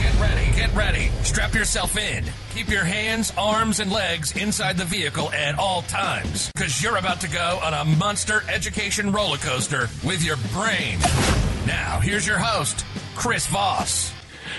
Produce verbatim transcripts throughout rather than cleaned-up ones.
Get ready, get ready. Strap yourself in. Keep your hands, arms, and legs inside the vehicle at all times, because you're about to go on a monster education roller coaster with your brain. Now, here's your host, Chris Voss.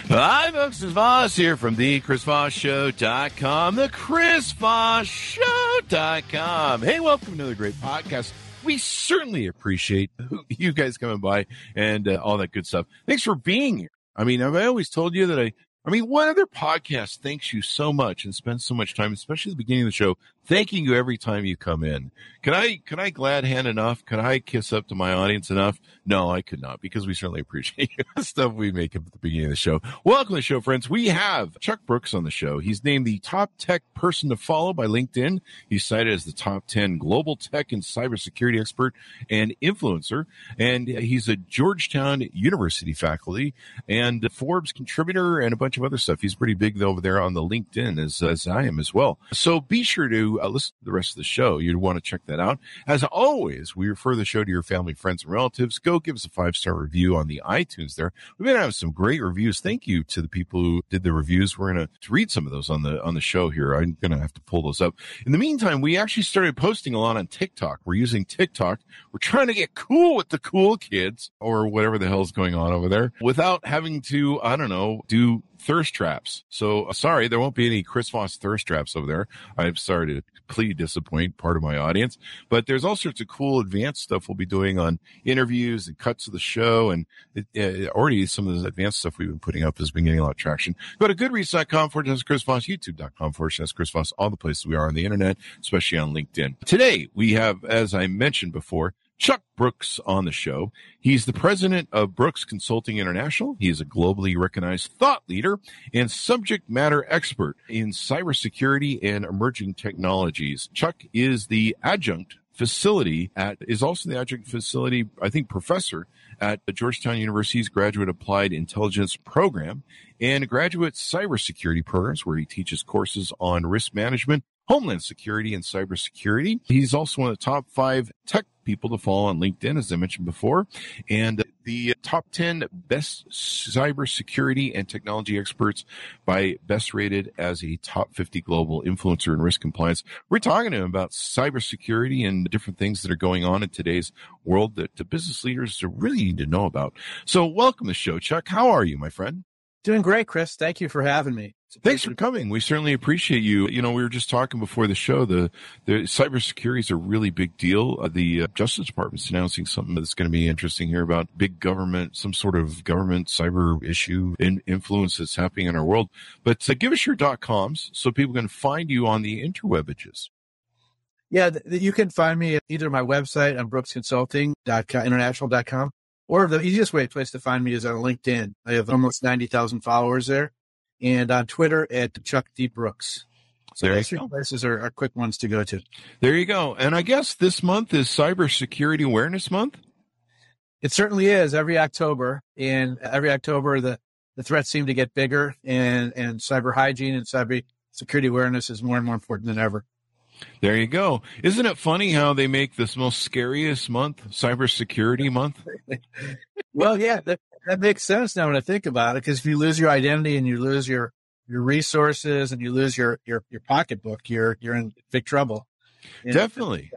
Hi, folks. It's Voss here from the Chris Voss Show dot com, the Chris Voss Show dot com. Hey, welcome to another great podcast. We certainly appreciate you guys coming by and uh, all that good stuff. Thanks for being here. I mean, I've always told you that I, I mean, what other podcast thanks you so much and spends so much time, especially at the beginning of the show, thanking you every time you come in? Can I, can I glad hand enough? Can I kiss up to my audience enough? No, I could not, because we certainly appreciate the stuff we make up at the beginning of the show. Welcome to the show, friends. We have Chuck Brooks on the show. He's named the top tech person to follow by LinkedIn. He's cited as the top ten global tech and cybersecurity expert and influencer. And he's a Georgetown University faculty and a Forbes contributor and a bunch of other stuff. He's pretty big over there on the LinkedIn, as, as I am as well. So be sure to Uh, listen to the rest of the show. You'd want to check that out. As always, we refer the show to your family, friends, and relatives. Go give us a five-star review on the iTunes there. We've been having some great reviews. Thank you to the people who did the reviews. We're going to read some of those on the on the show here. I'm going to have to pull those up. In the meantime, we actually started posting a lot on TikTok. We're using TikTok. We're trying to get cool with the cool kids or whatever the hell's going on over there without having to, I don't know, do thirst traps. So uh, sorry, there won't be any Chris Voss thirst traps over there. I'm sorry to completely disappoint part of my audience, but there's all sorts of cool advanced stuff we'll be doing on interviews and cuts of the show. And it, it, already some of the advanced stuff we've been putting up has been getting a lot of traction. Go to goodreads dot com forward slash Chris Voss, YouTube dot com forward slash Chris Voss, all the places we are on the internet, especially on LinkedIn. Today we have, as I mentioned before, Chuck Brooks on the show. He's the president of Brooks Consulting International. He is a globally recognized thought leader and subject matter expert in cybersecurity and emerging technologies. Chuck is the adjunct facility at, is also the adjunct facility, I think, professor at Georgetown University's Graduate Applied Intelligence Program and graduate cybersecurity programs, where he teaches courses on risk management, homeland security, and cybersecurity. He's also one of the top five tech people to follow on LinkedIn, as I mentioned before, and the top ten best cybersecurity and technology experts by best rated as a top fifty global influencer in risk compliance. We're talking to him about cybersecurity and different things that are going on in today's world that the business leaders really need to know about. So welcome to the show, Chuck. How are you, my friend? Doing great, Chris. Thank you for having me. Thanks for coming. We certainly appreciate you. You know, we were just talking before the show, the, the cybersecurity is a really big deal. The Justice Department's announcing something that's going to be interesting here about big government, some sort of government cyber issue and influence that's happening in our world. But uh, give us your dot coms so people can find you on the interwebages. Yeah, th- you can find me at either my website on brooks consulting international dot com, or the easiest way place to find me is on LinkedIn. I have almost ninety thousand followers there. And on Twitter at Chuck D. Brooks. So there those three places are, are quick ones to go to. There you go. And I guess this month is Cybersecurity Awareness Month? It certainly is, every October. And every October, the, the threats seem to get bigger, and, and cyber hygiene and cyber security awareness is more and more important than ever. There you go. Isn't it funny how they make this most scariest month, Cybersecurity Month? Well, yeah, that, that makes sense now when I think about it, because if you lose your identity and you lose your, your resources and you lose your, your, your pocketbook, you're you're in big trouble. And Definitely.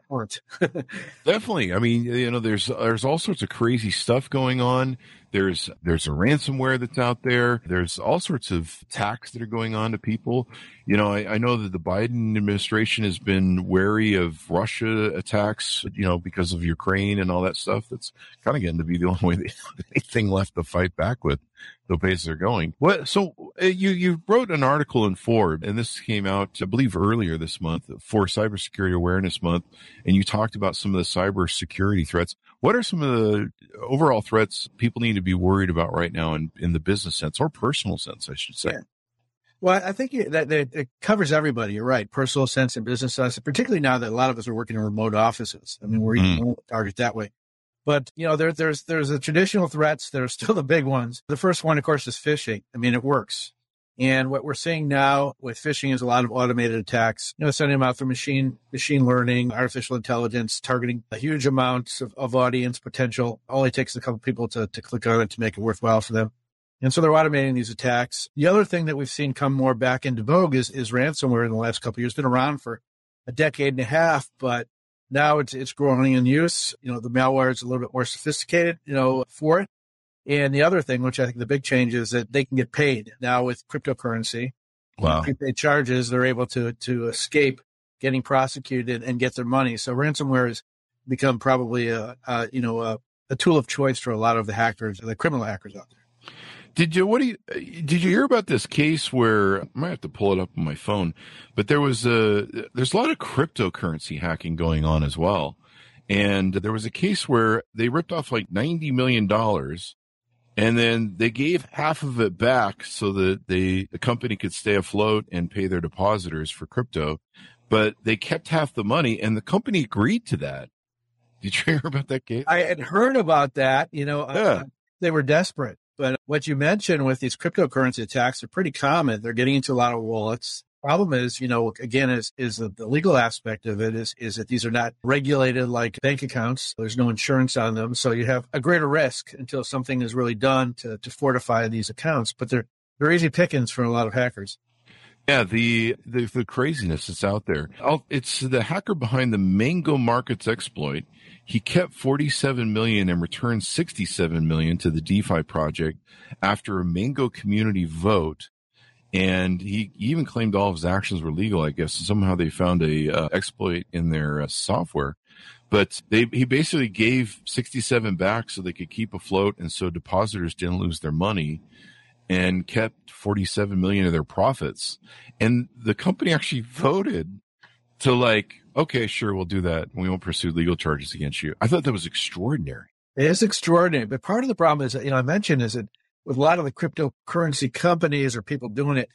Definitely. I mean, you know, there's there's all sorts of crazy stuff going on. There's there's a ransomware that's out there. There's all sorts of attacks that are going on to people. You know, I, I know that the Biden administration has been wary of Russia attacks, you know, because of Ukraine and all that stuff. That's kind of getting to be the only way they have anything left to fight back with, the pace they're going. What? So uh, you you wrote an article in Forbes, and this came out, I believe, earlier this month for Cybersecurity Awareness Month, and you talked about some of the cybersecurity threats. What are some of the overall threats people need to be worried about right now in, in the business sense or personal sense, I should say? Yeah. Well, I think that, that it covers everybody. You're right. Personal sense and business sense, particularly now that a lot of us are working in remote offices. I mean, we're even mm. more targeted that way. But, you know, there, there's there's the traditional threats that are still the big ones. The first one, of course, is phishing. I mean, it works. And what we're seeing now with phishing is a lot of automated attacks, you know, sending them out for machine machine learning, artificial intelligence, targeting a huge amount of, of audience potential. All it takes is a couple of people to, to click on it to make it worthwhile for them. And so they're automating these attacks. The other thing that we've seen come more back into vogue is, is ransomware in the last couple of years. It's been around for a decade and a half, but now it's it's growing in use. You know, the malware is a little bit more sophisticated, you know, for it. And the other thing, which I think the big change is that they can get paid now with cryptocurrency. Wow. Prepaid charges, they're able to to escape getting prosecuted and get their money. So ransomware has become probably a, a you know a, a tool of choice for a lot of the hackers, the criminal hackers out there. Did you what do you did you hear about this case where I might have to pull it up on my phone, but there was a there's a lot of cryptocurrency hacking going on as well, and there was a case where they ripped off like ninety million dollars. And then they gave half of it back so that they, the company could stay afloat and pay their depositors for crypto. But they kept half the money, and the company agreed to that. Did you hear about that case? I had heard about that. You know, yeah. uh, they were desperate. But what you mentioned with these cryptocurrency attacks are pretty common. They're getting into a lot of wallets. Problem is, you know, again, is is the, the legal aspect of it is is that these are not regulated like bank accounts. There's no insurance on them, so you have a greater risk until something is really done to to fortify these accounts. But they're they're easy pickings for a lot of hackers. Yeah, the the, the craziness that's out there. I'll, it's the hacker behind the Mango Markets exploit. He kept forty-seven million dollars and returned sixty-seven million dollars to the DeFi project after a Mango community vote. And he even claimed all of his actions were legal, I guess. Somehow they found a uh, exploit in their uh, software. But they, he basically gave sixty-seven back so they could keep afloat, and so depositors didn't lose their money, and kept forty-seven million dollars of their profits. And the company actually voted to like, okay, sure, we'll do that. We won't pursue legal charges against you. I thought that was extraordinary. It is extraordinary. But part of the problem is, that, you know, I mentioned is that with a lot of the cryptocurrency companies or people doing it,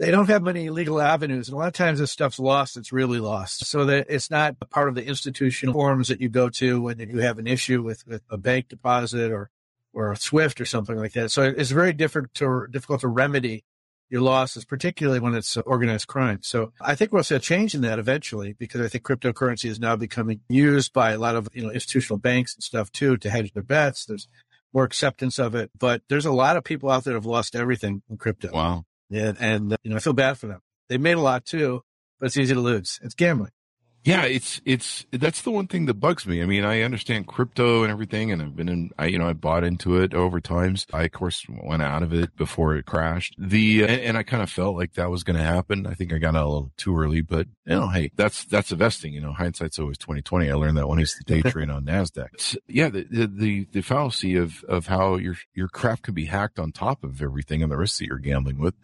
they don't have many legal avenues. And a lot of times this stuff's lost. It's really lost. So that it's not a part of the institutional forums that you go to when you have an issue with, with a bank deposit or, or a SWIFT or something like that. So it's very different to, difficult to remedy your losses, particularly when it's organized crime. So I think we'll see a change in that eventually, because I think cryptocurrency is now becoming used by a lot of, you know, institutional banks and stuff too to hedge their bets. There's more acceptance of it. But there's a lot of people out there that have lost everything in crypto. Wow. And, and you know, I feel bad for them. They made a lot too, but it's easy to lose. It's gambling. Yeah, it's, it's, that's the one thing that bugs me. I mean, I understand crypto and everything, and I've been in, I, you know, I bought into it over times. I, of course, went out of it before it crashed. The, and, and I kind of felt like that was going to happen. I think I got out a little too early, but, you know, hey, that's, that's investing. You know, hindsight's always twenty twenty. I learned that when I used to day trade on NASDAQ. It's, yeah, the, the, the, the fallacy of, of how your, your crap can be hacked on top of everything and the risks that you're gambling with.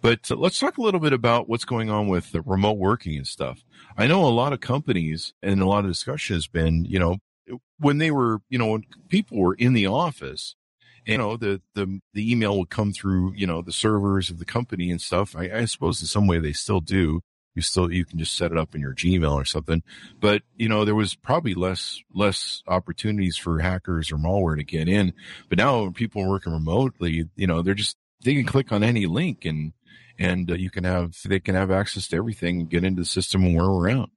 But uh, let's talk a little bit about what's going on with the remote working and stuff. I know a lot of companies and a lot of discussion has been, you know, when they were, you know, when people were in the office, you know, the, the, the email would come through, you know, the servers of the company and stuff. I, I suppose in some way they still do. You still, you can just set it up in your Gmail or something, but you know, there was probably less, less opportunities for hackers or malware to get in. But now when people are working remotely, you know, they're just, they can click on any link and, and uh, you can have, they can have access to everything and get into the system and where we're at.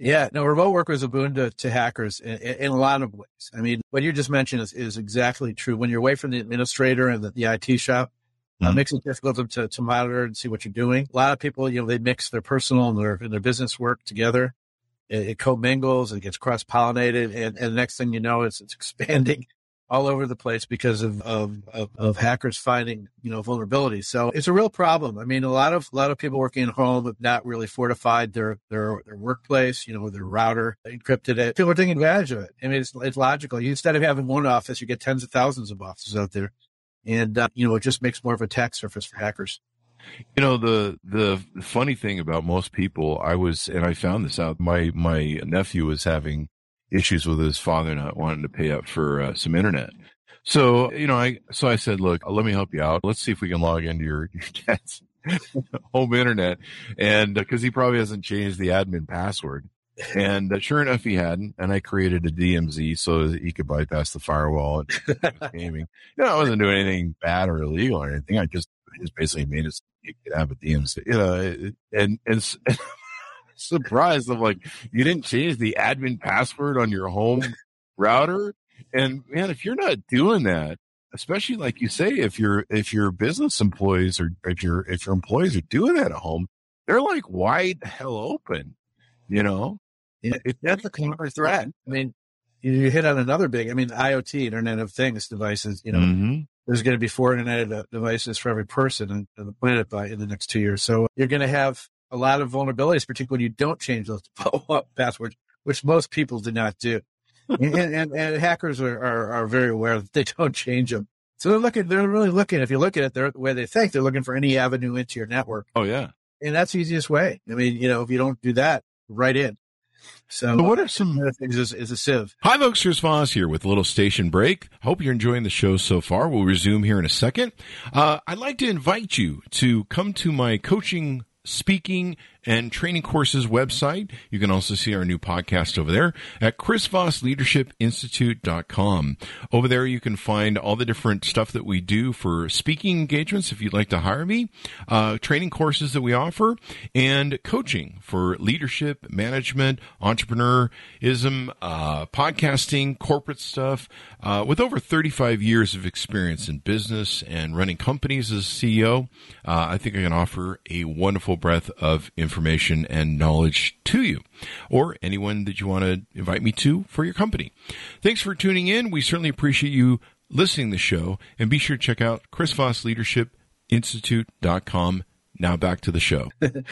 Yeah, no, remote work was a boon to, to hackers in, in a lot of ways. I mean, what you just mentioned is, is exactly true. When you're away from the administrator and the, the I T shop, mm-hmm. uh, it makes it difficult to, to monitor and see what you're doing. A lot of people, you know, they mix their personal and their, and their business work together. It, it co-mingles, it gets cross-pollinated, and, and the next thing you know, it's, it's expanding all over the place because of, of, of, of hackers finding, you know, vulnerabilities. So it's a real problem. I mean, a lot of, a lot of people working at home have not really fortified their, their, their workplace, you know, their router, encrypted it. People are taking advantage of it. I mean, it's, it's logical. You, instead of having one office, you get tens of thousands of offices out there. And, uh, you know, it just makes more of a attack surface for hackers. You know, the, the funny thing about most people, I was, and I found this out, my, my nephew was having issues with his father not wanting to pay up for uh, some internet. So, you know, I, so I said, look, let me help you out. Let's see if we can log into your, your dad's home internet. And uh, cause he probably hasn't changed the admin password. And uh, sure enough, he hadn't. And I created a D M Z so that he could bypass the firewall and gaming. You know, I wasn't doing anything bad or illegal or anything. I just, I just basically made it so you could have a D M Z, you know, and, and, and surprised. I'm like, you didn't change the admin password on your home router. And man, if you're not doing that, especially like you say, if you're, if your business employees or if your, if your employees are doing that at home, they're like wide the hell open, you know? If that's a clear threat. I mean, you hit on another big, I mean, IoT, Internet of Things devices, you know, mm-hmm. there's going to be four Internet devices for every person on the planet by in the next two years. So you're going to have a lot of vulnerabilities, particularly when you don't change those passwords, which most people do not do. and, and, and hackers are, are, are very aware that they don't change them. So they're looking, they're really looking, if you look at it, they're the way they think, they're looking for any avenue into your network. Oh, yeah. And that's the easiest way. I mean, you know, if you don't do that, right in. So, so what are some other things is, is a sieve. Hi, folks. Chris Voss here with a little station break. Hope you're enjoying the show so far. We'll resume here in a second. Uh, I'd like to invite you to come to my coaching, speaking, and training courses website. You can also see our new podcast over there at Chris Voss Leadership Institute dot com. Over there, you can find all the different stuff that we do for speaking engagements, if you'd like to hire me, uh, training courses that we offer, and coaching for leadership, management, entrepreneurism, uh, podcasting, corporate stuff, uh, with over thirty-five years of experience in business and running companies as C E O. Uh, I think I can offer a wonderful breadth of information. information and knowledge to you or anyone that you want to invite me to for your company. Thanks for tuning in. We certainly appreciate you listening to the show, and be sure to check out Chris Voss Leadership Institute dot com. Now back to the show. So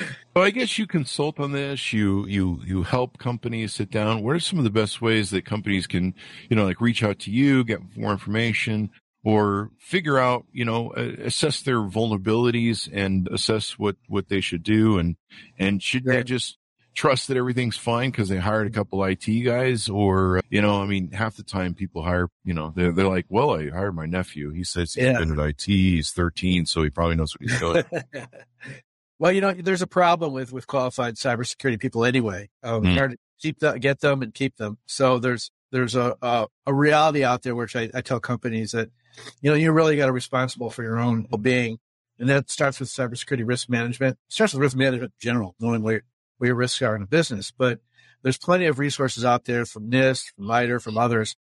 I guess you consult on this, you, you, you help companies sit down. What are some of the best ways that companies can, you know, like reach out to you, get more information, or figure out, you know, assess their vulnerabilities and assess what, what they should do? And, and should yeah. they just trust that everything's fine because they hired a couple I T guys? Or, you know, I mean, half the time people hire, you know, they're, they're like, well, I hired my nephew. He says he's yeah. been at I T. He's thirteen, so he probably knows what he's doing. Well, you know, there's a problem with, with qualified cybersecurity people anyway. Um, mm. It's hard to keep the, get them and keep them. So there's, there's a, a, a reality out there, which I, I tell companies that, you know, you really got to be responsible for your own well-being. And that starts with cybersecurity risk management. It starts with risk management in general, knowing where, where your risks are in a business. But there's plenty of resources out there from NIST, from MITRE, from others,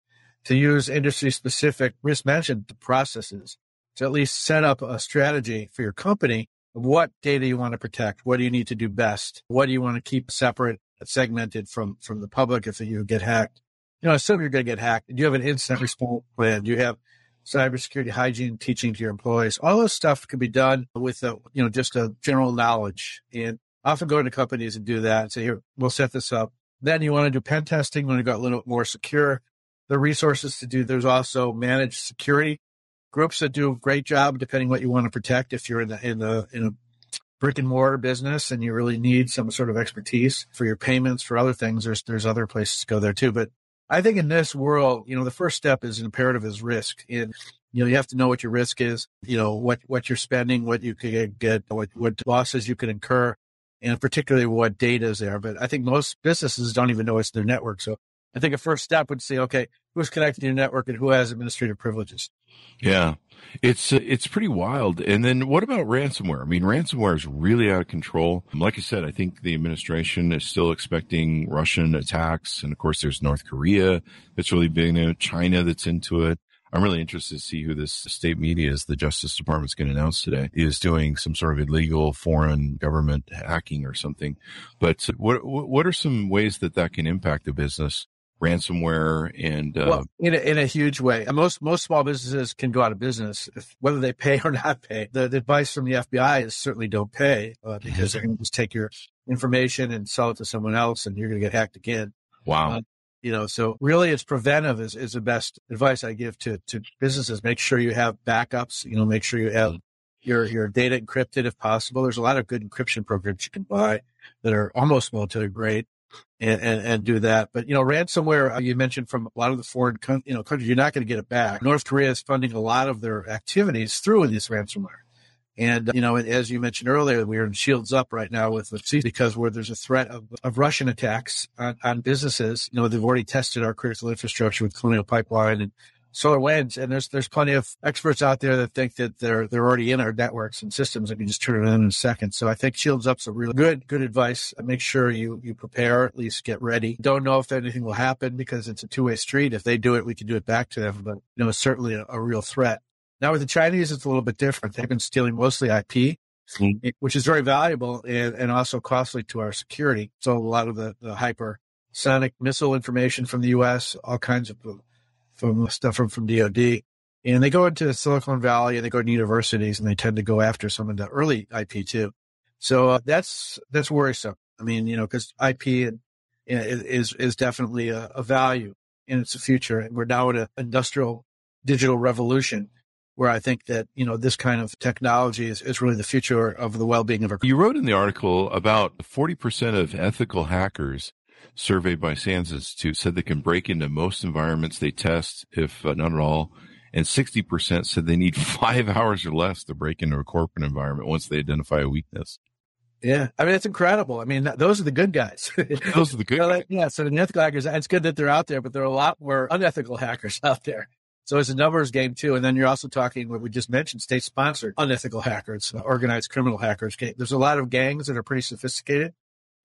to use industry-specific risk management processes to at least set up a strategy for your company of what data you want to protect, what do you need to do best, what do you want to keep separate, segmented from, from the public if you get hacked. You know, assume you're going to get hacked. Do you have an incident response plan? Do you have cybersecurity hygiene teaching to your employees? All this stuff can be done with, a, you know, just a general knowledge. And often go into companies and do that and say, here, we'll set this up. Then you want to do pen testing when you got a little more secure. The resources to do, there's also managed security groups that do a great job depending what you want to protect. If you're in the, in the, in a brick and mortar business and you really need some sort of expertise for your payments, for other things, there's, there's other places to go there too. But I think in this world, you know, the first step is imperative is risk. And, you know, you have to know what your risk is, you know, what, what you're spending, what you could get, what, what losses you could incur, and particularly what data is there. But I think most businesses don't even know it's their network. So I think a first step would say, okay, who's connected to your network and who has administrative privileges? Yeah, it's uh, it's pretty wild. And then what about ransomware? I mean, ransomware is really out of control. Like I said, I think the administration is still expecting Russian attacks. And, of course, there's North Korea that's really big, you know, China that's into it. I'm really interested to see who this state media is, the Justice Department's going to announce today, is doing some sort of illegal foreign government hacking or something. But what what are some ways that that can impact a business? Ransomware and uh, well, in a, in a huge way. And most most small businesses can go out of business, if, whether they pay or not pay. The, the advice from the F B I is certainly don't pay uh, because they're going to just take your information and sell it to someone else, and you're going to get hacked again. Wow. Uh, you know, so really, it's preventive is, is the best advice I give to to businesses. Make sure you have backups. You know, make sure you have your your data encrypted if possible. There's a lot of good encryption programs you can buy that are almost military grade. And, and, and do that. But, you know, ransomware, uh, you mentioned from a lot of the foreign con- you know, countries, you're not going to get it back. North Korea is funding a lot of their activities through this ransomware. And, you know, as you mentioned earlier, we are in shields up right now with C because where there's a threat of, of Russian attacks on, on businesses, you know, they've already tested our critical infrastructure with Colonial Pipeline and SolarWinds. And there's there's plenty of experts out there that think that they're they're already in our networks and systems and you just turn it on in a second. So I think shields up's a really good, good advice. Make sure you, you prepare, at least get ready. Don't know if anything will happen because it's a two-way street. If they do it, we can do it back to them. But, you know, it's certainly a, a real threat. Now with the Chinese, it's a little bit different. They've been stealing mostly I P, mm-hmm. which is very valuable and, and also costly to our security. So a lot of the, the hypersonic missile information from the U S, all kinds of from stuff from, from D O D. And they go into Silicon Valley and they go to universities and they tend to go after some of the early I P too. So uh, that's that's worrisome. I mean, you know, because I P and, and is is definitely a, a value and it's a future. And we're now in an industrial digital revolution where I think that, you know, this kind of technology is, is really the future of the well-being of our country. You wrote in the article about forty percent of ethical hackers surveyed by SANS Institute said they can break into most environments they test, if uh, not at all, and sixty percent said they need five hours or less to break into a corporate environment once they identify a weakness. Yeah. I mean, it's incredible. I mean, those are the good guys. Those are the good so, guys. Yeah. So the ethical hackers, it's good that they're out there, but there are a lot more unethical hackers out there. So it's a numbers game, too. And then you're also talking what we just mentioned, state-sponsored unethical hackers, organized criminal hackers. There's a lot of gangs that are pretty sophisticated.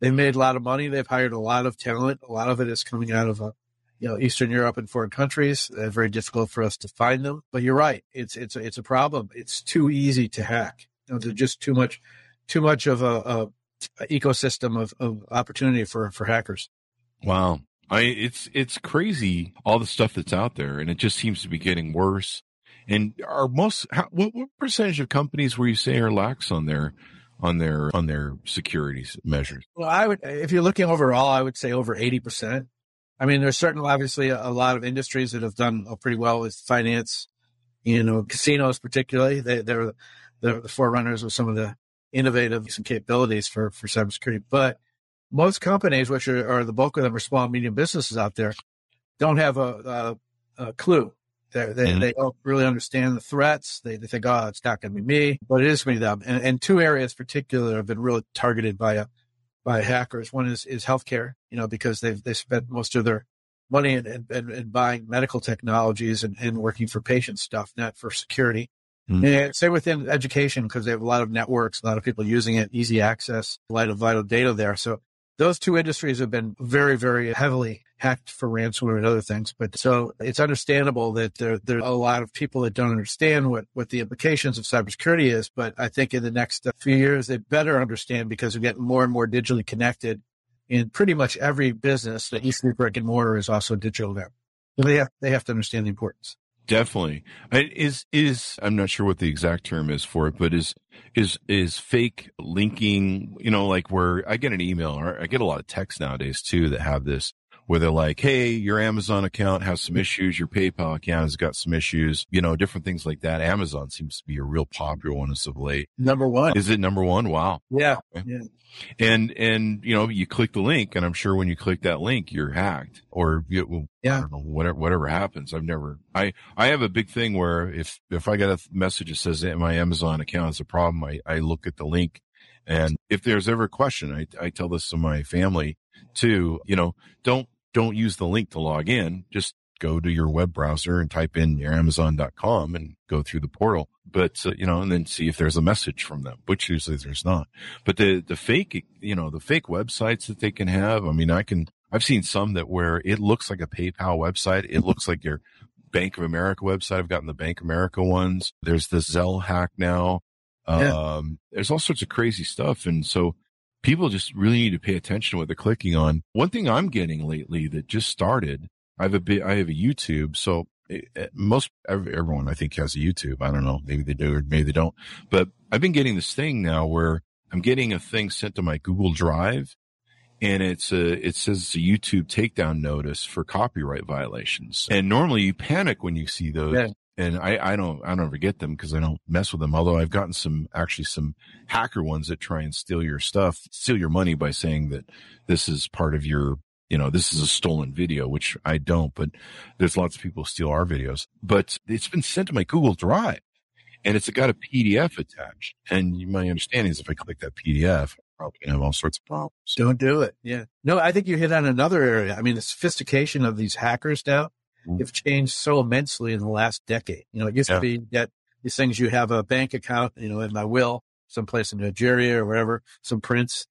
They've made a lot of money. They've hired a lot of talent. A lot of it is coming out of, uh, you know, Eastern Europe and foreign countries. They're very difficult for us to find them. But you're right. It's it's it's a problem. It's too easy to hack. You know, there's just too much too much of a, a ecosystem of, of opportunity for, for hackers. Wow. I, it's it's crazy, all the stuff that's out there, and it just seems to be getting worse. And are most how, what, what percentage of companies where you say are lax on their on their on their security measures? Well, I would, if you're looking overall, I would say over eighty percent. I mean, there's certain obviously a, a lot of industries that have done pretty well with finance, you know, casinos particularly. They they're, they're the forerunners of some of the innovative capabilities for for cybersecurity, but most companies, which are, are the bulk of them, are small and medium businesses out there, don't have a, a, a clue. They're, they mm-hmm. they don't really understand the threats. They, they think, oh, it's not going to be me, but it is going to be them. And, and two areas particular have been really targeted by a, by hackers. One is, is healthcare, you know, because they've they spent most of their money in, in, in buying medical technologies and, and working for patient stuff, not for security. Mm-hmm. And same within education, because they have a lot of networks, a lot of people using it, easy access, a lot of vital data there. So those two industries have been very, very heavily hacked for ransomware and other things. But so it's understandable that there, there are a lot of people that don't understand what, what the implications of cybersecurity is. But I think in the next few years, they better understand because we get more and more digitally connected in pretty much every business that used to be brick and mortar is also digital now. So they have, they have to understand the importance. Definitely. Is, is, I'm not sure what the exact term is for it, but is, is, is fake linking, you know, like where I get an email or I get a lot of texts nowadays too that have this where they're like, hey, your Amazon account has some issues. Your PayPal account has got some issues, you know, different things like that. Amazon seems to be a real popular one as of late. Number one. Is it number one? Wow. Yeah. Okay. Yeah. And, and, you know, you click the link and I'm sure when you click that link, you're hacked or you, well, yeah. I don't know, whatever, whatever happens. I've never, I, I have a big thing where if, if I got a message that says that my Amazon account is a problem, I, I look at the link. And if there's ever a question, I, I tell this to my family too, you know, don't, don't use the link to log in. Just go to your web browser and type in your amazon dot com and go through the portal. But, uh, you know, and then see if there's a message from them, which usually there's not. But the, the fake, you know, the fake websites that they can have. I mean, I can, I've seen some that where it looks like a PayPal website. It looks like your Bank of America website. I've gotten the Bank of America ones. There's the Zelle hack now. Yeah. Um, there's all sorts of crazy stuff. And so people just really need to pay attention to what they're clicking on. One thing I'm getting lately that just started, I have a bit, I have a YouTube. So it, most everyone I think has a YouTube. I don't know. Maybe they do or maybe they don't, but I've been getting this thing now where I'm getting a thing sent to my Google Drive and it's a, it says it's a YouTube takedown notice for copyright violations. And normally you panic when you see those. Yeah. And I, I don't, I don't ever get them because I don't mess with them. Although I've gotten some, actually some hacker ones that try and steal your stuff, steal your money by saying that this is part of your, you know, this is a stolen video, which I don't, but there's lots of people steal our videos, but it's been sent to my Google Drive. And it's got a P D F attached. And my understanding is if I click that P D F, I'm probably going to have all sorts of problems. Don't do it. Yeah. No, I think you hit on another area. I mean, the sophistication of these hackers now mm-hmm. have changed so immensely in the last decade. You know, it used yeah. to be that these things, you have a bank account, you know, in my will, someplace in Nigeria or wherever, some prints,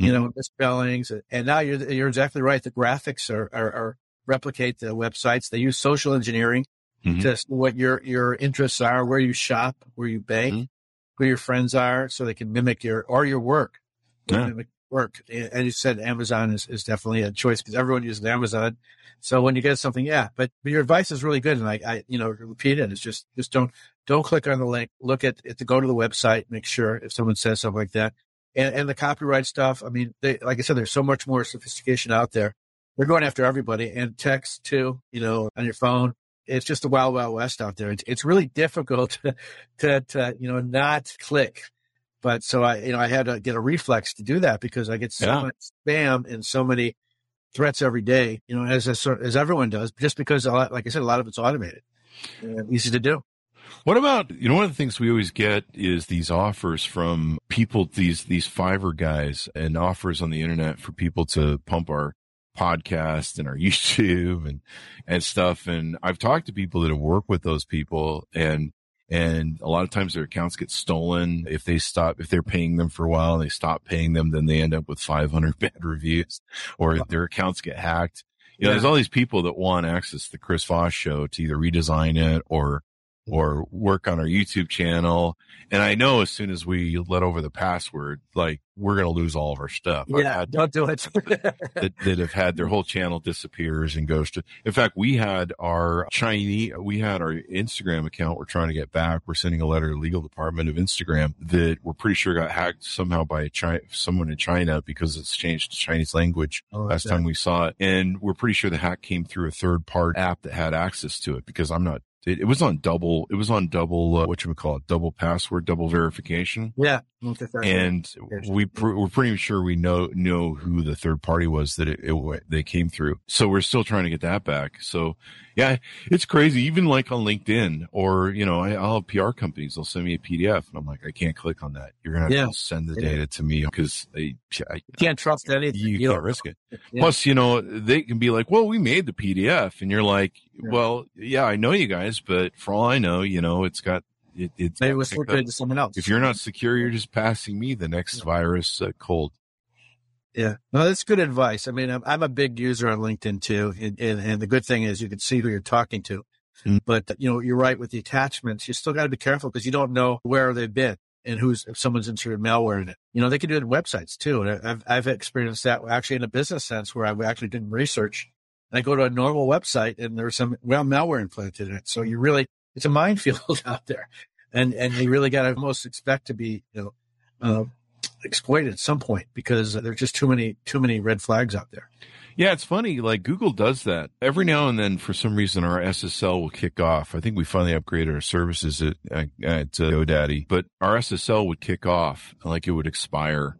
mm-hmm. you know, misspellings. And now you're, you're exactly right. The graphics are, are, are replicate the websites. They use social engineering. Mm-hmm. to what your, your interests are, where you shop, where you bank, mm-hmm. who your friends are, so they can mimic your, or your work. Yeah. Mimic work. And you said Amazon is, is definitely a choice because everyone uses Amazon. So when you get something, yeah, but, but your advice is really good. And I, I, you know, repeat it. It's just, just don't, don't click on the link. Look at it, to go to the website, make sure if someone says something like that. And, and the copyright stuff. I mean, they, like I said, there's so much more sophistication out there. They're going after everybody, and text too, you know, on your phone. It's just the wild, wild west out there. It's, it's really difficult to, to, to, you know, not click. But so I, you know, I had to get a reflex to do that because I get so yeah. much spam and so many threats every day, you know, as, as, as everyone does, just because, like I said, a lot of it's automated and easy to do. What about, you know, one of the things we always get is these offers from people, these, these Fiverr guys, and offers on the internet for people to pump our podcast and our YouTube and, and stuff. And I've talked to people that have worked with those people, and, and a lot of times their accounts get stolen. If they stop, if they're paying them for a while and they stop paying them, then they end up with five hundred bad reviews, or their accounts get hacked. You know, yeah. there's all these people that want access to the Chris Voss Show to either redesign it or, or work on our YouTube channel. And I know as soon as we let over the password, like, we're going to lose all of our stuff. Yeah, don't do it. that, that have had their whole channel disappears and goes to, in fact, we had our Chinese, we had our Instagram account we're trying to get back. We're sending a letter to the legal department of Instagram that we're pretty sure got hacked somehow by a China, someone in China, because it's changed to Chinese language oh, last okay. time we saw it. And we're pretty sure the hack came through a third party app that had access to it, because I'm not, It, it was on double, it was on double, uh, whatchamacallit, double password, double verification. Yeah. And we pr- we're pretty sure we know, know who the third party was that it, it, they came through. So we're still trying to get that back. So yeah, it's crazy. Even like on LinkedIn, or, you know, I, I'll have P R companies, they'll send me a P D F and I'm like, I can't click on that. You're going to have yeah. to send the data to me, because I, I you can't trust anything. You, you can't risk it. it. Yeah. Plus, you know, they can be like, well, we made the P D F. And you're like, yeah. well, yeah, I know you guys, but for all I know, you know, it's got, It, it's Maybe it was to someone else. If you're not secure, you're just passing me the next yeah. virus uh, cold. Yeah. No, that's good advice. I mean, I'm, I'm a big user on LinkedIn too. And, and, and the good thing is you can see who you're talking to. Mm-hmm. But, you know, you're right with the attachments. You still got to be careful, because you don't know where they've been and who's, if someone's into malware in it. You know, they can do it in websites too. And I've, I've experienced that actually in a business sense, where I actually did research and I go to a normal website and there's some, well, malware implanted in it. So you really, it's a minefield out there, and, and they really got to most expect to be, you know, uh, exploited at some point, because there's just too many, too many red flags out there. Yeah. It's funny. Like, Google does that every now and then. For some reason, our S S L will kick off. I think we finally upgraded our services at, at, at GoDaddy, but our S S L would kick off, like it would expire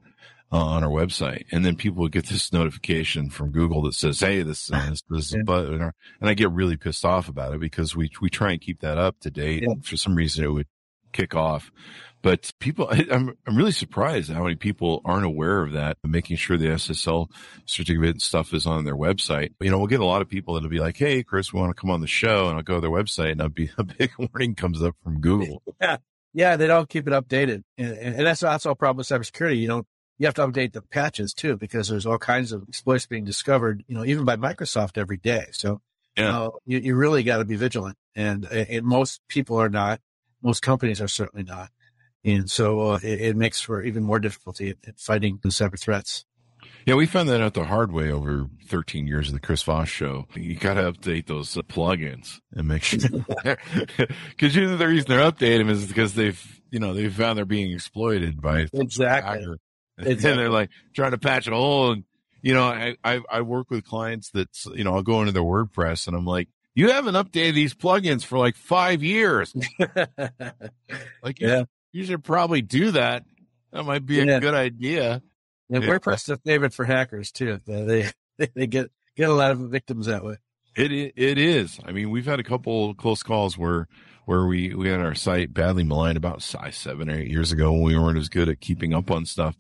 uh, on our website. And then people would get this notification from Google that says, hey, this, uh, this, this yeah. is, but, and I get really pissed off about it, because we, we try and keep that up to date. Yeah. And for some reason, it would kick off. But people, I, I'm, I'm really surprised how many people aren't aware of that, making sure the S S L certificate and stuff is on their website. You know, we'll get a lot of people that'll be like, hey, Chris, we want to come on the show. And I'll go to their website, and I'll be, a big warning comes up from Google. Yeah. Yeah. They don't keep it updated. And, and, and that's, that's all problem with cybersecurity. You don't, You have to update the patches too, because there's all kinds of exploits being discovered, you know, even by Microsoft every day. So yeah. you, know, you, you really got to be vigilant, and, and most people are not. Most companies are certainly not. And so uh, it, it makes for even more difficulty at, at fighting the cyber threats. Yeah, we found that out the hard way over thirteen years of the Chris Voss Show. You got to update those uh, plugins and make sure, because usually the reason they're updating them is because they've, you know, they've found they're being exploited by exactly. Hacker. Exactly. And they're like trying to patch a hole. And, you know, I, I, I work with clients that, you know, I'll go into their WordPress and I'm like, you haven't updated these plugins for like five years. like, yeah. you, you should probably do that. That might be yeah. a good idea. And yeah. WordPress is a favorite for hackers too. They, they, they get, get a lot of victims that way. It it is. I mean, we've had a couple close calls where where we, we had our site badly maligned about size seven or eight years ago when we weren't as good at keeping up on stuff,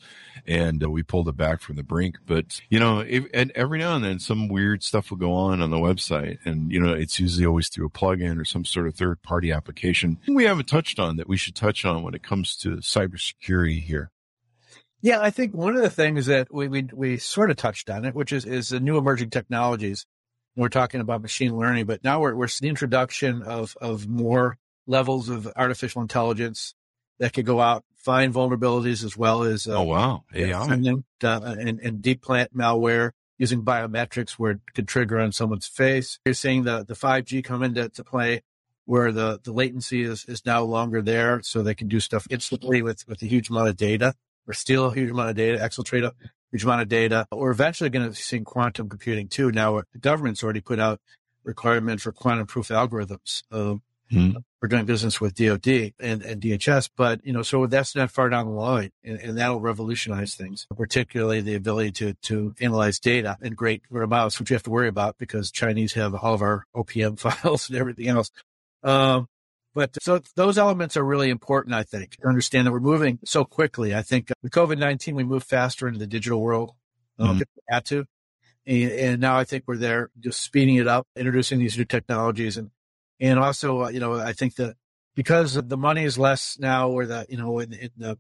and uh, we pulled it back from the brink. But, you know, it, and every now and then some weird stuff will go on on the website, and, you know, it's usually always through a plugin or some sort of third-party application. We haven't touched on that we should touch on when it comes to cybersecurity here. Yeah, I think one of the things that we we, we sort of touched on it, which is, is the new emerging technologies. We're talking about machine learning, but now we're, we're seeing the introduction of, of more levels of artificial intelligence that could go out, find vulnerabilities as well as, uh, oh, wow. A I. And, uh, and, and deep plant malware using biometrics where it could trigger on someone's face. You're seeing the, the five G come into to play where the, the latency is, is now longer there. So they can do stuff instantly with, with a huge amount of data or steal a huge amount of data, exfiltrate a huge amount of data. We're eventually going to see quantum computing too. Now the government's already put out requirements for quantum proof algorithms. Um, hmm. We're doing business with D O D and, and D H S, but you know, so that's not far down the line, and, and that'll revolutionize things, particularly the ability to, to analyze data in great amounts, which you have to worry about because Chinese have all of our O P M files and everything else. Um, But so those elements are really important, I think, to understand that we're moving so quickly. I think with COVID nineteen, we moved faster into the digital world um, mm-hmm. than we had to. And, and now I think we're there just speeding it up, introducing these new technologies. And, and also, uh, you know, I think that because the money is less now or the, you know, in, in the,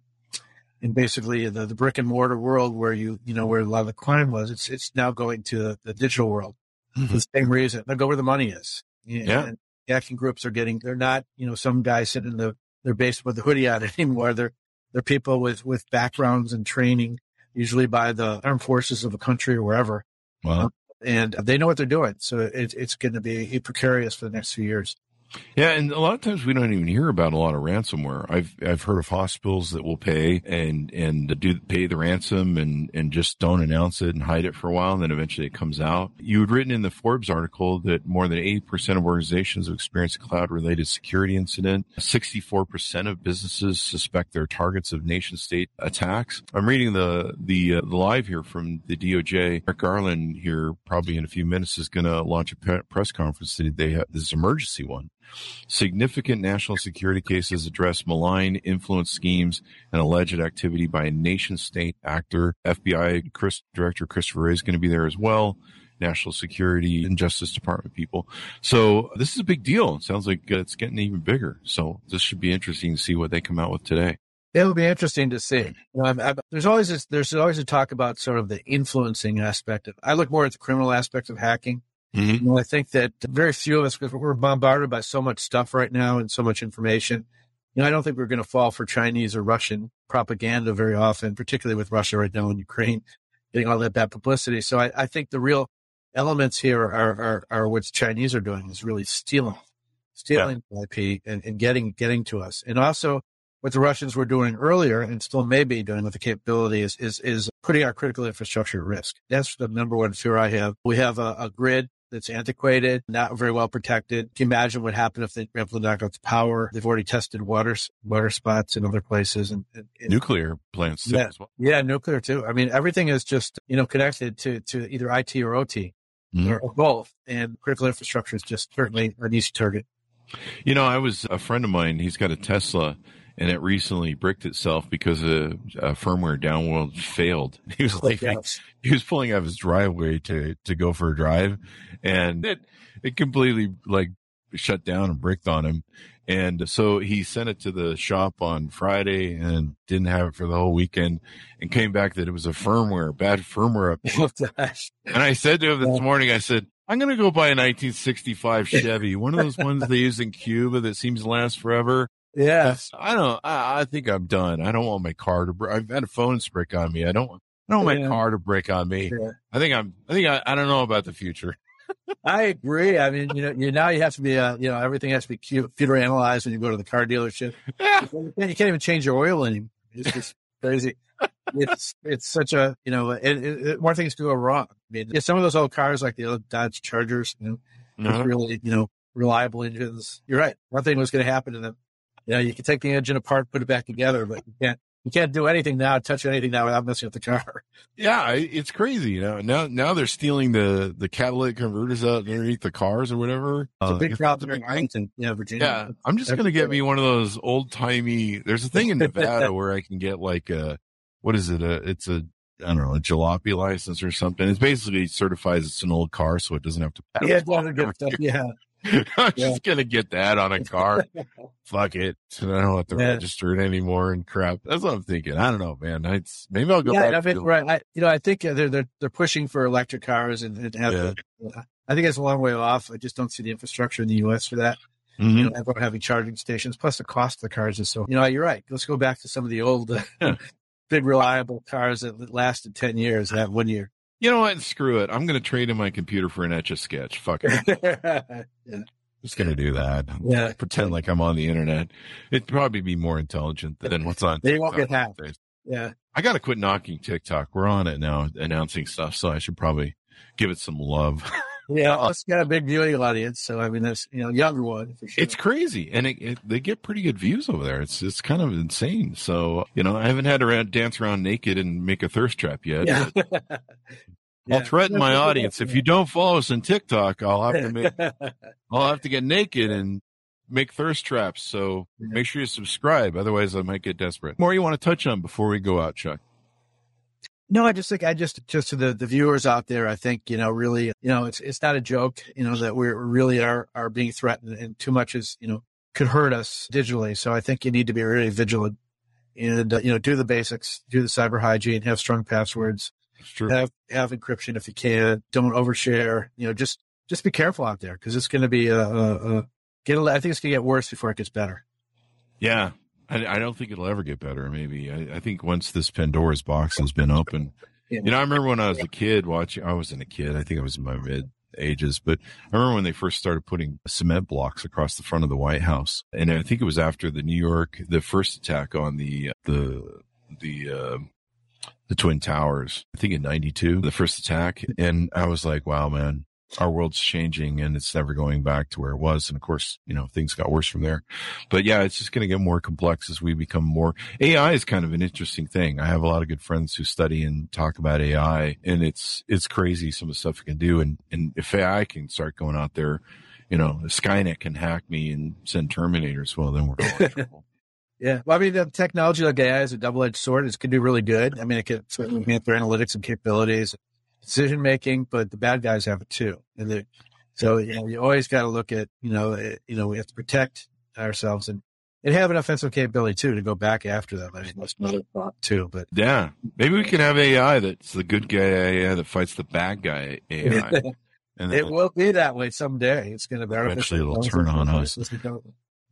in basically the, the brick and mortar world where you, you know, where a lot of the crime was, it's, it's now going to the, the digital world mm-hmm. for the same reason. They'll go where the money is. And, yeah. And, action groups are getting, they're not, you know, some guy sitting in the, their basement with a hoodie on anymore. They're, they're people with, with backgrounds and training, usually by the armed forces of a country or wherever. Wow. Um, and they know what they're doing. So it, it's going to be precarious for the next few years. Yeah. And a lot of times we don't even hear about a lot of ransomware. I've, I've heard of hospitals that will pay and, and do pay the ransom and, and just don't announce it and hide it for a while. And then eventually it comes out. You had written in the Forbes article that more than eighty percent of organizations have experienced a cloud related security incident. sixty-four percent of businesses suspect they're targets of nation state attacks. I'm reading the, the, uh, the live here from the D O J. Eric Garland here probably in a few minutes is going to launch a press conference today. They have this emergency one. Significant national security cases address malign influence schemes and alleged activity by a nation-state actor. F B I Chris, Director Christopher Wray is going to be there as well. National Security and Justice Department people. So this is a big deal. It sounds like it's getting even bigger. So this should be interesting to see what they come out with today. It will be interesting to see. You know, I'm, I'm, there's always this, there's always a talk about sort of the influencing aspect of. I look more at the criminal aspect of hacking. Mm-hmm. You know, I think that very few of us, because we're bombarded by so much stuff right now and so much information, you know, I don't think we're going to fall for Chinese or Russian propaganda very often, particularly with Russia right now in Ukraine, getting all that bad publicity. So I, I think the real elements here are, are, are what the Chinese are doing is really stealing, stealing yeah. I P and, and getting, getting to us. And also what the Russians were doing earlier and still may be doing with the capability is, is, is putting our critical infrastructure at risk. That's the number one fear I have. We have a, a grid that's antiquated, not very well protected. Can you imagine what happened if they were able to knock out the power? They've already tested water water spots in other places. And, and, and nuclear plants too. Yeah, as well. Yeah, nuclear too. I mean, everything is just, you know, connected to, to either I T or O T mm-hmm. or both. And critical infrastructure is just certainly an easy target. You know, I was a friend of mine, he's got a Tesla. And it recently bricked itself because a, a firmware download failed. He was like, yes. he was pulling out of his driveway to, to go for a drive, and it, it completely like shut down and bricked on him. And so he sent it to the shop on Friday and didn't have it for the whole weekend and came back that it was a firmware, bad firmware update. Oh, and I said to him this morning, I said, I'm going to go buy a nineteen sixty-five Chevy, one of those ones they use in Cuba that seems to last forever. Yeah, I don't. I, I think I'm done. I don't want my car to break. I've had a phone brick on me. I don't. I don't want yeah. my car to break on me. Yeah. I think I'm. I think I, I. don't know about the future. I agree. I mean, you know, you now you have to be. Uh, you know, everything has to be computer analyzed when you go to the car dealership. Yeah. You can't, you can't even change your oil anymore. It's just crazy. It's it's such a you know. It, it, it, more things go wrong. I mean, yeah, some of those old cars like the old Dodge Chargers, you know, uh-huh. really you know reliable engines. You're right. One thing was going to happen to them. You know, you can take the engine apart, put it back together, but you can't You can't do anything now, touch anything now without messing up the car. Yeah, it's crazy. You know, now now they're stealing the, the catalytic converters out underneath the cars or whatever. It's a big problem in Arlington, you know, Virginia. Yeah, I'm just going to get me one of those old timey. There's a thing in Nevada where I can get like a, what is it? A, it's a, I don't know, a jalopy license or something. It basically certifies it's an old car, so it doesn't have to pass. Yeah, good stuff. Yeah. I'm yeah. just going to get that on a car. Fuck it. I don't have to yeah. register it anymore and crap. That's what I'm thinking. I don't know, man. I'd, maybe I'll go yeah, back. I mean, to right. I, you know, I think they're, they're, they're pushing for electric cars and, and have yeah. the, I think it's a long way off. I just don't see the infrastructure in the U S for that. Mm-hmm. You know, everyone having charging stations, plus the cost of the cars is so, you know, you're right. Let's go back to some of the old uh, big reliable cars that lasted ten years, that one year. You know what? Screw it. I'm going to trade in my computer for an Etch-a-Sketch. Fuck it. yeah. Just going to do that. Yeah. Pretend like I'm on the internet. It'd probably be more intelligent than what's on TikTok. They won't get hacked. Yeah. I got to quit knocking TikTok. We're on it now, announcing stuff, so I should probably give it some love. Yeah. It's got a big viewing audience. So, I mean, that's, you know, younger one. For sure. It's crazy. And it, it, they get pretty good views over there. It's it's kind of insane. So, you know, I haven't had to dance around naked and make a thirst trap yet. Yeah. I'll yeah. threaten my audience. If you don't follow us on TikTok, I'll have to make, I'll have to get naked and make thirst traps. So yeah. make sure you subscribe. Otherwise I might get desperate. More you want to touch on before we go out, Chuck? No, I just think I just, just to the, the viewers out there, I think, you know, really, you know, it's, it's not a joke, you know, that we really are, are being threatened, and too much is, you know, could hurt us digitally. So I think you need to be really vigilant and, uh, you know, do the basics, do the cyber hygiene, have strong passwords, have, have encryption if you can, don't overshare, you know, just, just be careful out there. Cause it's going to be, uh, uh, get, I think it's gonna get worse before it gets better. Yeah. I, I don't think it'll ever get better. Maybe I, I think once this Pandora's box has been open, you know, I remember when I was a kid watching, I wasn't a kid. I think I was in my mid ages, but I remember when they first started putting cement blocks across the front of the White House. And I think it was after the New York, the first attack on the, the, the, uh, the Twin Towers, I think in ninety-two, the first attack. And I was like, wow, man, our world's changing and it's never going back to where it was. And of course, you know, things got worse from there, but yeah, it's just going to get more complex as we become more. A I is kind of an interesting thing. I have a lot of good friends who study and talk about A I, and it's, it's crazy some of the stuff it can do. And, and if A I can start going out there, you know, Skynet can hack me and send Terminators. Well, then we're all in trouble. Yeah. Well, I mean, the technology like A I is a double-edged sword. It could be really good. I mean, it could certainly enhance their analytics and capabilities, decision making, but the bad guys have it too. And so, you know, you always got to look at, you know, it, you know, we have to protect ourselves and, and have an offensive capability too to go back after them. I mean, that's another thought too. But yeah, maybe we can have A I that's the good guy A I that fights the bad guy A I. And it will be that way someday. It's going to be eventually it'll turn on us.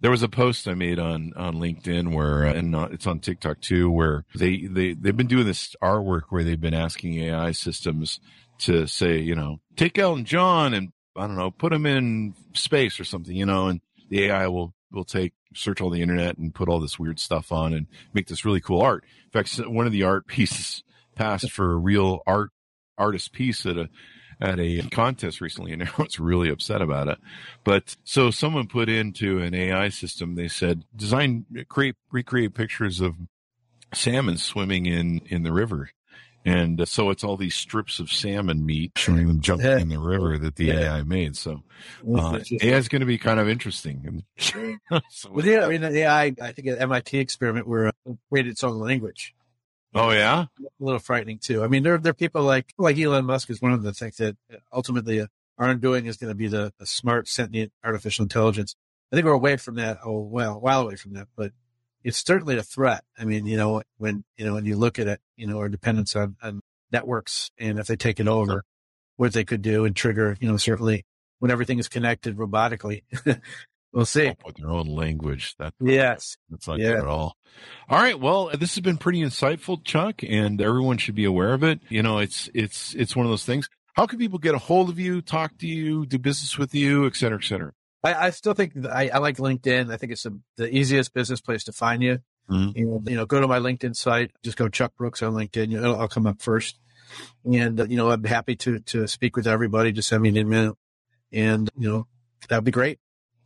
There was a post I made on, on LinkedIn where, and it's on TikTok too, where they, they, they've been doing this artwork where they've been asking A I systems to say, you know, take Elton John and, I don't know, put him in space or something, you know, and the A I will, will take, search all the internet and put all this weird stuff on and make this really cool art. In fact, one of the art pieces passed for a real art, artist piece at a, at a contest recently, and everyone's really upset about it. But so someone put into an A I system, they said, design, create, recreate pictures of salmon swimming in, in the river. And uh, so it's all these strips of salmon meat showing them jumping in the river that the yeah. A I made. So uh, A I is going to be kind of interesting. so, well, yeah, I mean, the A I, I think an M I T experiment where it uh, created its own language. Oh yeah, a little frightening too. I mean, there there are people like like Elon Musk is one of the things that ultimately our undoing is going to be the, the smart sentient artificial intelligence. I think we're away from that. Oh well, a while away from that, but it's certainly a threat. I mean, you know, when you know when you look at it, you know, our dependence on, on networks and if they take it over, what they could do and trigger, you know, certainly when everything is connected robotically. We'll see. With their own language. That, yes. That's not yeah. good at all. All right. Well, this has been pretty insightful, Chuck, and everyone should be aware of it. You know, it's, it's, it's one of those things. How can people get a hold of you, talk to you, do business with you, et cetera, et cetera? I, I still think I, I like LinkedIn. I think it's a, the easiest business place to find you. Mm-hmm. And, you know, go to my LinkedIn site, just go Chuck Brooks on LinkedIn. You know, I'll come up first. And, you know, I'm happy to, to speak with everybody. Just send me an email and, you know, that'd be great.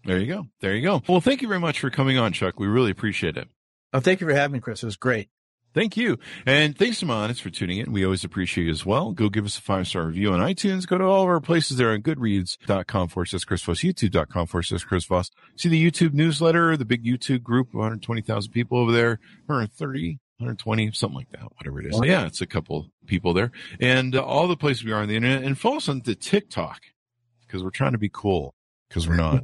There you go. There you go. Well, thank you very much for coming on, Chuck. We really appreciate it. Oh, thank you for having me, Chris. It was great. Thank you. And thanks to my audience for tuning in. We always appreciate you as well. Go give us a five-star review on iTunes. Go to all of our places there on goodreads dot com forward slash Chris Voss, YouTube dot com forward slash Chris Voss. See the YouTube newsletter, the big YouTube group of one hundred twenty thousand people over there, one hundred thirty. one hundred twenty, something like that, whatever it is. Right. Yeah, it's a couple people there. And uh, all the places we are on the internet. And follow us on the TikTok because we're trying to be cool because we're not.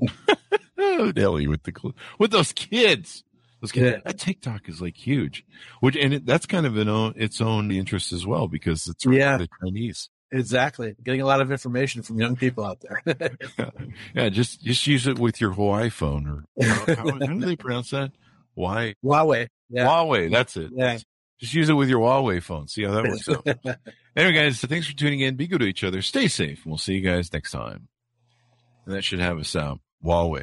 Oh, Nelly with the with those kids. Those kids. Yeah. That TikTok is like huge. Which and it, that's kind of an own, its own interest as well because it's yeah. the Chinese. Exactly. Getting a lot of information from young people out there. yeah. yeah, just just use it with your Hawaii phone or you know, how, how do they pronounce that? Why? Huawei. Yeah. Huawei, that's it. Yeah. Just use it with your Huawei phone. See how that works out. Anyway, guys, so thanks for tuning in. Be good to each other. Stay safe. And we'll see you guys next time. And that should have us out. Huawei.